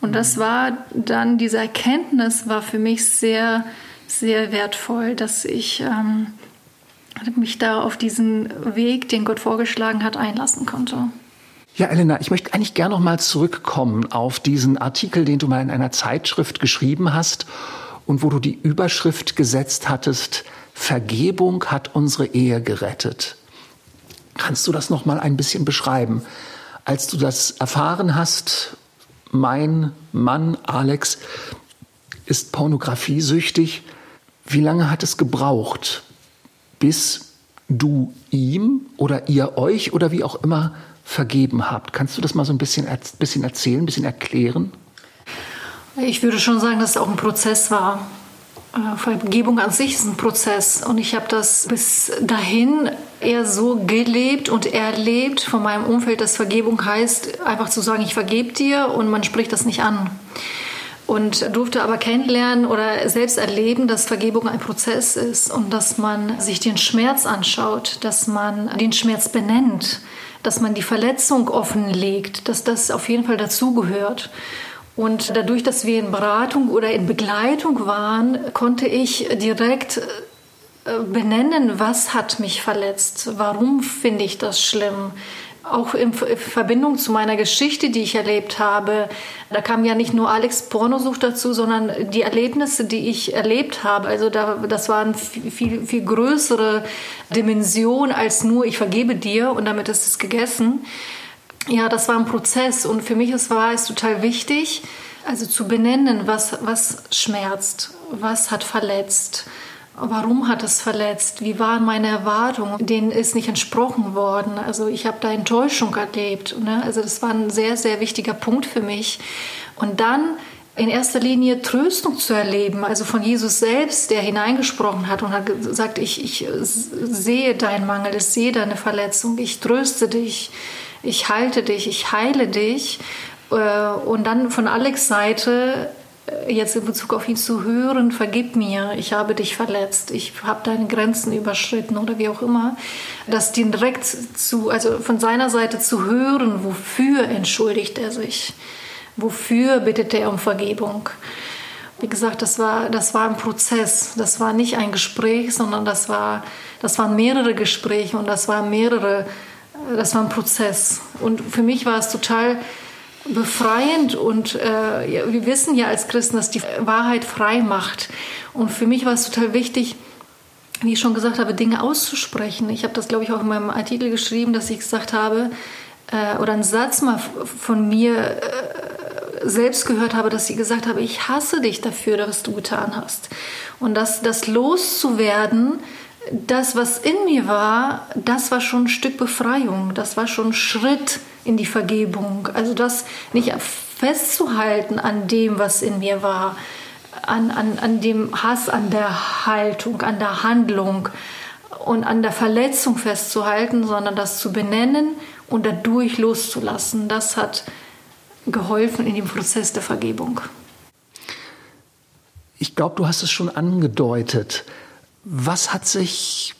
Und das war dann, diese Erkenntnis war für mich sehr, sehr wertvoll, dass ich ähm, mich da auf diesen Weg, den Gott vorgeschlagen hat, einlassen konnte. Ja, Elena, ich möchte eigentlich gerne noch mal zurückkommen auf diesen Artikel, den du mal in einer Zeitschrift geschrieben hast und wo du die Überschrift gesetzt hattest, Vergebung hat unsere Ehe gerettet. Kannst du das noch mal ein bisschen beschreiben? Als du das erfahren hast, mein Mann Alex ist pornografiesüchtig, wie lange hat es gebraucht, bis du ihm oder ihr euch oder wie auch immer vergeben habt? Kannst du das mal so ein bisschen, bisschen erzählen, ein bisschen erklären? Ich würde schon sagen, dass es auch ein Prozess war. Vergebung an sich ist ein Prozess und ich habe das bis dahin eher so gelebt und erlebt von meinem Umfeld, dass Vergebung heißt, einfach zu sagen, ich vergebe dir und man spricht das nicht an. Und durfte aber kennenlernen oder selbst erleben, dass Vergebung ein Prozess ist und dass man sich den Schmerz anschaut, dass man den Schmerz benennt, dass man die Verletzung offenlegt, dass das auf jeden Fall dazugehört. Und dadurch, dass wir in Beratung oder in Begleitung waren, konnte ich direkt benennen, was hat mich verletzt, warum finde ich das schlimm. Auch in Verbindung zu meiner Geschichte, die ich erlebt habe, da kam ja nicht nur Alex Pornosucht dazu, sondern die Erlebnisse, die ich erlebt habe. Also da, das war eine viel, viel größere Dimension als nur ich vergebe dir und damit ist es gegessen. Ja, das war ein Prozess und für mich ist, war es total wichtig, also zu benennen, was, was schmerzt, was hat verletzt, warum hat es verletzt, wie waren meine Erwartungen, denen ist nicht entsprochen worden. Also ich habe da Enttäuschung erlebt, ne? Also das war ein sehr, sehr wichtiger Punkt für mich. Und dann in erster Linie Tröstung zu erleben, also von Jesus selbst, der hineingesprochen hat und hat gesagt, ich, ich sehe deinen Mangel, ich sehe deine Verletzung, ich tröste dich. Ich halte dich, ich heile dich. Und dann von Alex' Seite jetzt in Bezug auf ihn zu hören, vergib mir, ich habe dich verletzt, ich habe deine Grenzen überschritten oder wie auch immer, das direkt zu, also von seiner Seite zu hören, wofür entschuldigt er sich, wofür bittet er um Vergebung. Wie gesagt, das war, das war ein Prozess, das war nicht ein Gespräch, sondern das, war, das waren mehrere Gespräche und das war, mehrere, das war ein Prozess. Und für mich war es total befreiend und äh, wir wissen ja als Christen, dass die Wahrheit frei macht. Und für mich war es total wichtig, wie ich schon gesagt habe, Dinge auszusprechen. Ich habe das, glaube ich, auch in meinem Artikel geschrieben, dass ich gesagt habe, äh, oder einen Satz mal von mir äh, selbst gehört habe, dass sie gesagt habe, ich hasse dich dafür, was du getan hast. Und das, das loszuwerden, das, was in mir war, das war schon ein Stück Befreiung, das war schon ein Schritt in die Vergebung. Also das nicht festzuhalten an dem, was in mir war, an, an, an dem Hass, an der Haltung, an der Handlung und an der Verletzung festzuhalten, sondern das zu benennen und dadurch loszulassen. Das hat geholfen in dem Prozess der Vergebung. Ich glaube, du hast es schon angedeutet. Was hat sich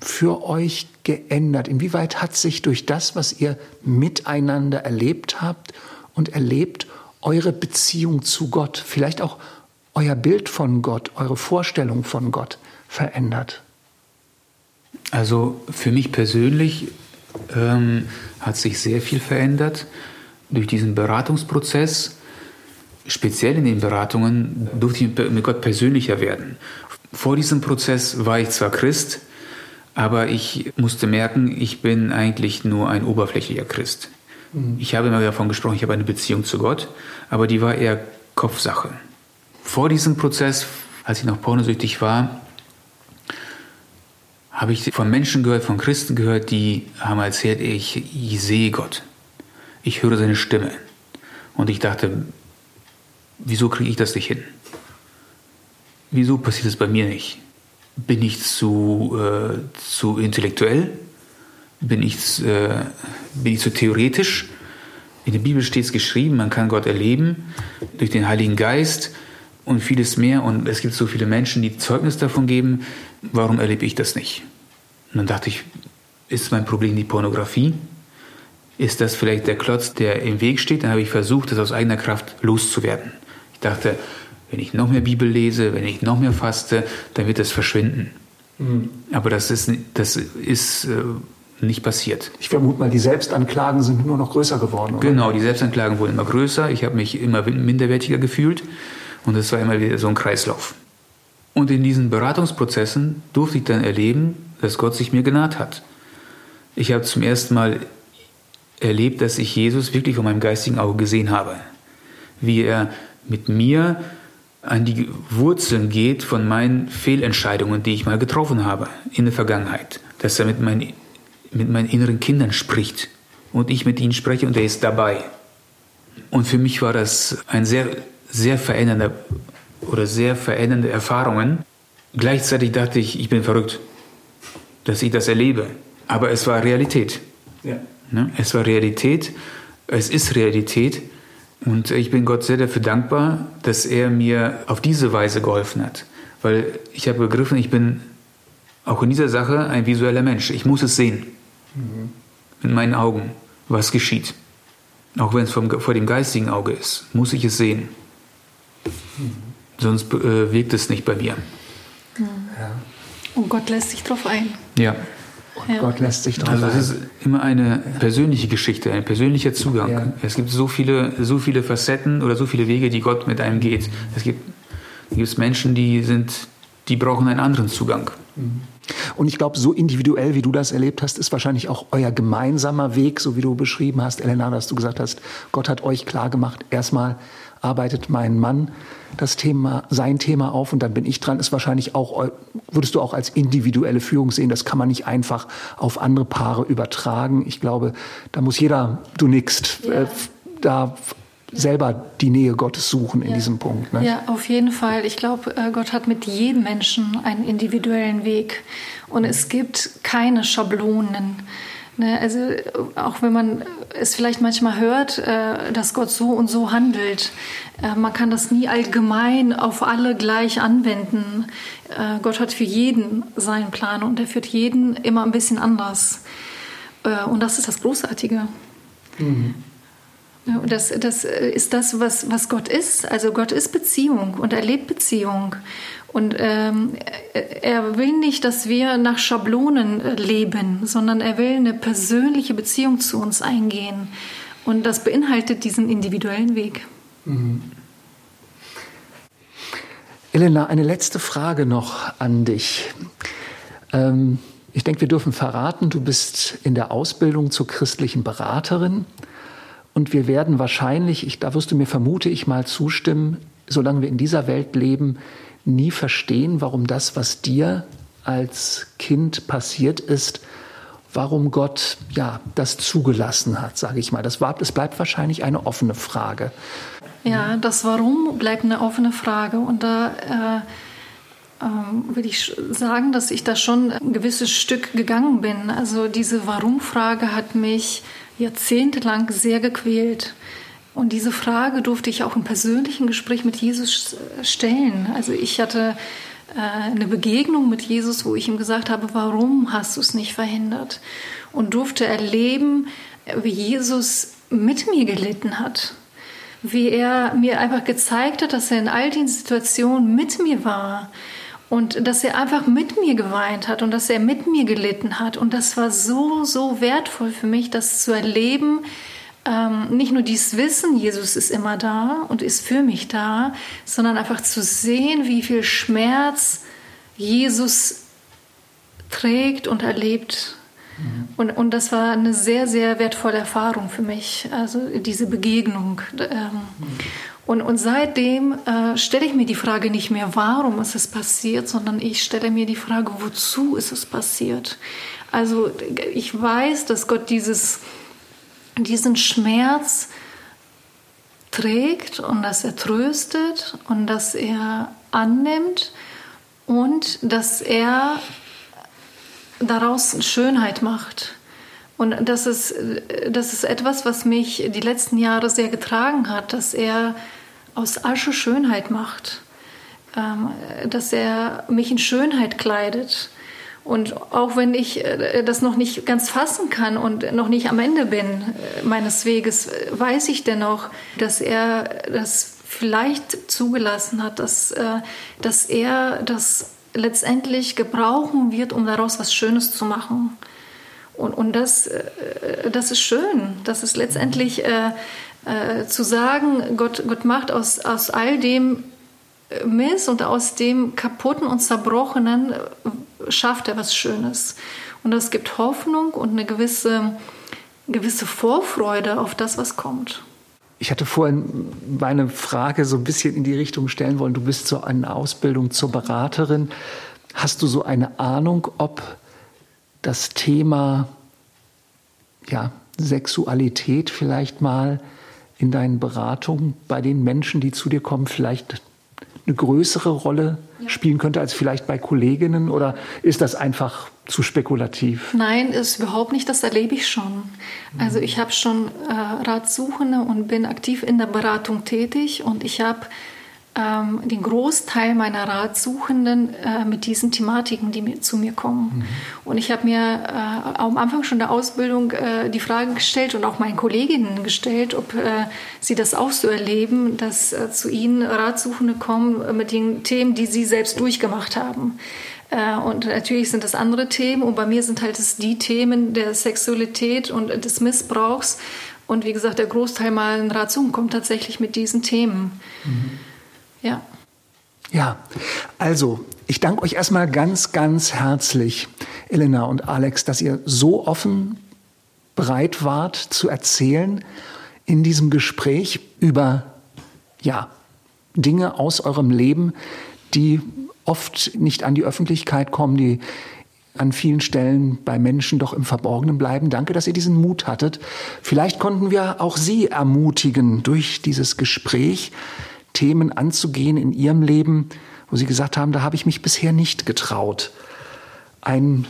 für euch geändert? Inwieweit hat sich durch das, was ihr miteinander erlebt habt und erlebt, eure Beziehung zu Gott, vielleicht auch euer Bild von Gott, eure Vorstellung von Gott verändert? Also für mich persönlich ähm, hat sich sehr viel verändert. Durch diesen Beratungsprozess, speziell in den Beratungen, durfte ich mit Gott persönlicher werden. Vor diesem Prozess war ich zwar Christ, aber ich musste merken, ich bin eigentlich nur ein oberflächlicher Christ. Ich habe immer davon gesprochen, ich habe eine Beziehung zu Gott, aber die war eher Kopfsache. Vor diesem Prozess, als ich noch pornosüchtig war, habe ich von Menschen gehört, von Christen gehört, die haben erzählt, ich, ich sehe Gott. Ich höre seine Stimme. Und ich dachte, wieso kriege ich das nicht hin? Wieso passiert das bei mir nicht? Bin ich zu, äh, zu intellektuell? Bin ich, äh, bin ich zu theoretisch? In der Bibel steht es geschrieben, man kann Gott erleben durch den Heiligen Geist und vieles mehr. Und es gibt so viele Menschen, die Zeugnis davon geben. Warum erlebe ich das nicht? Und dann dachte ich, ist mein Problem die Pornografie? Ist das vielleicht der Klotz, der im Weg steht? Dann habe ich versucht, das aus eigener Kraft loszuwerden. Ich dachte, wenn ich noch mehr Bibel lese, wenn ich noch mehr faste, dann wird das verschwinden. Mhm. Aber das ist, das ist äh, nicht passiert. Ich vermute mal, die Selbstanklagen sind nur noch größer geworden, oder? Genau, die Selbstanklagen wurden immer größer. Ich habe mich immer minderwertiger gefühlt. Und es war immer wieder so ein Kreislauf. Und in diesen Beratungsprozessen durfte ich dann erleben, dass Gott sich mir genaht hat. Ich habe zum ersten Mal erlebt, dass ich Jesus wirklich vor meinem geistigen Auge gesehen habe. Wie er mit mir an die Wurzeln geht von meinen Fehlentscheidungen, die ich mal getroffen habe in der Vergangenheit. Dass er mit meinen, mit meinen inneren Kindern spricht und ich mit ihnen spreche und er ist dabei. Und für mich war das ein sehr, sehr verändernder oder sehr verändernde Erfahrungen. Gleichzeitig dachte ich, ich bin verrückt, dass ich das erlebe. Aber es war Realität. Ja. Es war Realität, es ist Realität und ich bin Gott sehr dafür dankbar, dass er mir auf diese Weise geholfen hat, weil ich habe begriffen, ich bin auch in dieser Sache ein visueller Mensch. Ich muss es sehen, mhm. mit meinen Augen, was geschieht. Auch wenn es vom, vor dem geistigen Auge ist, muss ich es sehen. Mhm. Sonst äh, wirkt es nicht bei mir. Mhm. Ja. Und Gott lässt sich drauf ein. Ja. Und ja. Gott lässt sich drauf ein. Also es ist immer eine persönliche Geschichte, ein persönlicher Zugang. Ja. Es gibt so viele, so viele Facetten oder so viele Wege, die Gott mit einem geht. Es gibt, gibt Menschen, die, sind, die brauchen einen anderen Zugang. Und ich glaube, so individuell, wie du das erlebt hast, ist wahrscheinlich auch euer gemeinsamer Weg, so wie du beschrieben hast, Elena, dass du gesagt hast, Gott hat euch klar gemacht, erstmal arbeitet mein Mann das Thema, sein Thema auf und dann bin ich dran, ist wahrscheinlich auch, würdest du auch als individuelle Führung sehen, das kann man nicht einfach auf andere Paare übertragen. Ich glaube, da muss jeder, du nickst, äh, da selber die Nähe Gottes suchen in ja. diesem Punkt. Ne? Ja, auf jeden Fall. Ich glaube, Gott hat mit jedem Menschen einen individuellen Weg und es gibt keine Schablonen. Ne, also auch wenn man es vielleicht manchmal hört, äh, dass Gott so und so handelt, äh, man kann das nie allgemein auf alle gleich anwenden. Äh, Gott hat für jeden seinen Plan und er führt jeden immer ein bisschen anders. Äh, und das ist das Großartige. Mhm. Ja, und das, das ist das, was, was Gott ist. Also Gott ist Beziehung und er lebt Beziehung. Und ähm, er will nicht, dass wir nach Schablonen leben, sondern er will eine persönliche Beziehung zu uns eingehen. Und das beinhaltet diesen individuellen Weg. Mhm. Elena, eine letzte Frage noch an dich. Ähm, ich denke, wir dürfen verraten, du bist in der Ausbildung zur christlichen Beraterin. Und wir werden wahrscheinlich, ich, da wirst du mir vermute ich mal zustimmen, solange wir in dieser Welt leben, nie verstehen, warum das, was dir als Kind passiert ist, warum Gott ja das zugelassen hat, sage ich mal. Das war, es bleibt wahrscheinlich eine offene Frage. Ja, das Warum bleibt eine offene Frage. Und da äh, äh, will ich sagen, dass ich da schon ein gewisses Stück gegangen bin. Also diese Warum-Frage hat mich jahrzehntelang sehr gequält. Und diese Frage durfte ich auch im persönlichen Gespräch mit Jesus stellen. Also ich hatte äh, eine Begegnung mit Jesus, wo ich ihm gesagt habe, warum hast du es nicht verhindert? Und durfte erleben, wie Jesus mit mir gelitten hat. Wie er mir einfach gezeigt hat, dass er in all den Situationen mit mir war. Und dass er einfach mit mir geweint hat und dass er mit mir gelitten hat. Und das war so, so wertvoll für mich, das zu erleben. Ähm, nicht nur dieses Wissen, Jesus ist immer da und ist für mich da, sondern einfach zu sehen, wie viel Schmerz Jesus trägt und erlebt. Mhm. Und, und das war eine sehr, sehr wertvolle Erfahrung für mich, also diese Begegnung. Ähm, mhm. und, und seitdem äh, stelle ich mir die Frage nicht mehr, warum ist es passiert, sondern ich stelle mir die Frage, wozu ist es passiert? Also ich weiß, dass Gott dieses... diesen Schmerz trägt und dass er tröstet und dass er annimmt und dass er daraus Schönheit macht. Und das ist, das ist etwas, was mich die letzten Jahre sehr getragen hat, dass er aus Asche Schönheit macht, dass er mich in Schönheit kleidet. Und auch wenn ich das noch nicht ganz fassen kann und noch nicht am Ende bin meines Weges, weiß ich dennoch, dass er das vielleicht zugelassen hat, dass, dass er das letztendlich gebrauchen wird, um daraus was Schönes zu machen. Und, und das, das ist schön. Das ist letztendlich äh, äh, zu sagen, Gott, Gott macht aus, aus all dem Mist und aus dem Kaputten und Zerbrochenen schafft er was Schönes. Und das gibt Hoffnung und eine gewisse, gewisse Vorfreude auf das, was kommt. Ich hatte vorhin meine Frage so ein bisschen in die Richtung stellen wollen. Du bist so eine Ausbildung zur Beraterin. Hast du so eine Ahnung, ob das Thema ja, Sexualität vielleicht mal in deinen Beratungen bei den Menschen, die zu dir kommen, vielleicht eine größere Rolle spielen könnte als vielleicht bei Kolleginnen? Oder ist das einfach zu spekulativ? Nein, ist überhaupt nicht. Das erlebe ich schon. Also ich habe schon äh, Ratsuchende und bin aktiv in der Beratung tätig. Und ich habe ähm, den Großteil meiner Ratsuchenden äh, mit diesen Thematiken, die mir, zu mir kommen. Mhm. Und ich habe mir äh, am Anfang schon der Ausbildung äh, die Frage gestellt und auch meinen Kolleginnen gestellt, ob äh, sie das auch so erleben, dass äh, zu ihnen Ratsuchende kommen äh, mit den Themen, die sie selbst durchgemacht haben. Äh, und natürlich sind das andere Themen und bei mir sind halt das die Themen der Sexualität und äh, des Missbrauchs. Und wie gesagt, der Großteil meiner Ratsuchenden kommt tatsächlich mit diesen Themen. Mhm. Ja. Ja, also ich danke euch erstmal ganz, ganz herzlich, Elena und Alex, dass ihr so offen bereit wart zu erzählen in diesem Gespräch über ja, Dinge aus eurem Leben, die oft nicht an die Öffentlichkeit kommen, die an vielen Stellen bei Menschen doch im Verborgenen bleiben. Danke, dass ihr diesen Mut hattet. Vielleicht konnten wir auch Sie ermutigen durch dieses Gespräch, Themen anzugehen in ihrem Leben, wo sie gesagt haben, da habe ich mich bisher nicht getraut, einen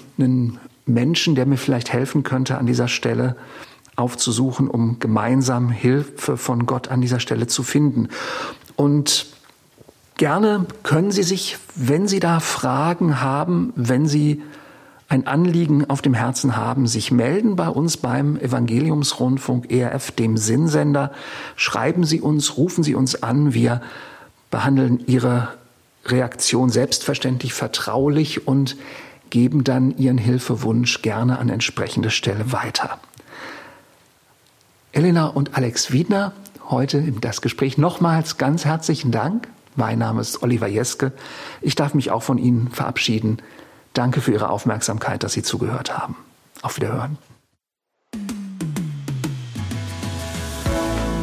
Menschen, der mir vielleicht helfen könnte, an dieser Stelle aufzusuchen, um gemeinsam Hilfe von Gott an dieser Stelle zu finden. Und gerne können Sie sich, wenn Sie da Fragen haben, wenn Sie ein Anliegen auf dem Herzen haben, sich melden bei uns beim Evangeliumsrundfunk E R F, dem Sinnsender. Schreiben Sie uns, rufen Sie uns an. Wir behandeln Ihre Reaktion selbstverständlich vertraulich und geben dann Ihren Hilfewunsch gerne an entsprechende Stelle weiter. Elena und Alex Widner, heute in das Gespräch nochmals ganz herzlichen Dank. Mein Name ist Oliver Jeske. Ich darf mich auch von Ihnen verabschieden. Danke für Ihre Aufmerksamkeit, dass Sie zugehört haben. Auf Wiederhören.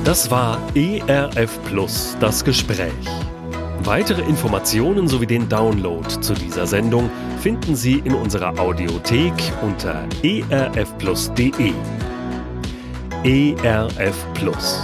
Das war E R F Plus, das Gespräch. Weitere Informationen sowie den Download zu dieser Sendung finden Sie in unserer Audiothek unter erfplus punkt de. E R F Plus.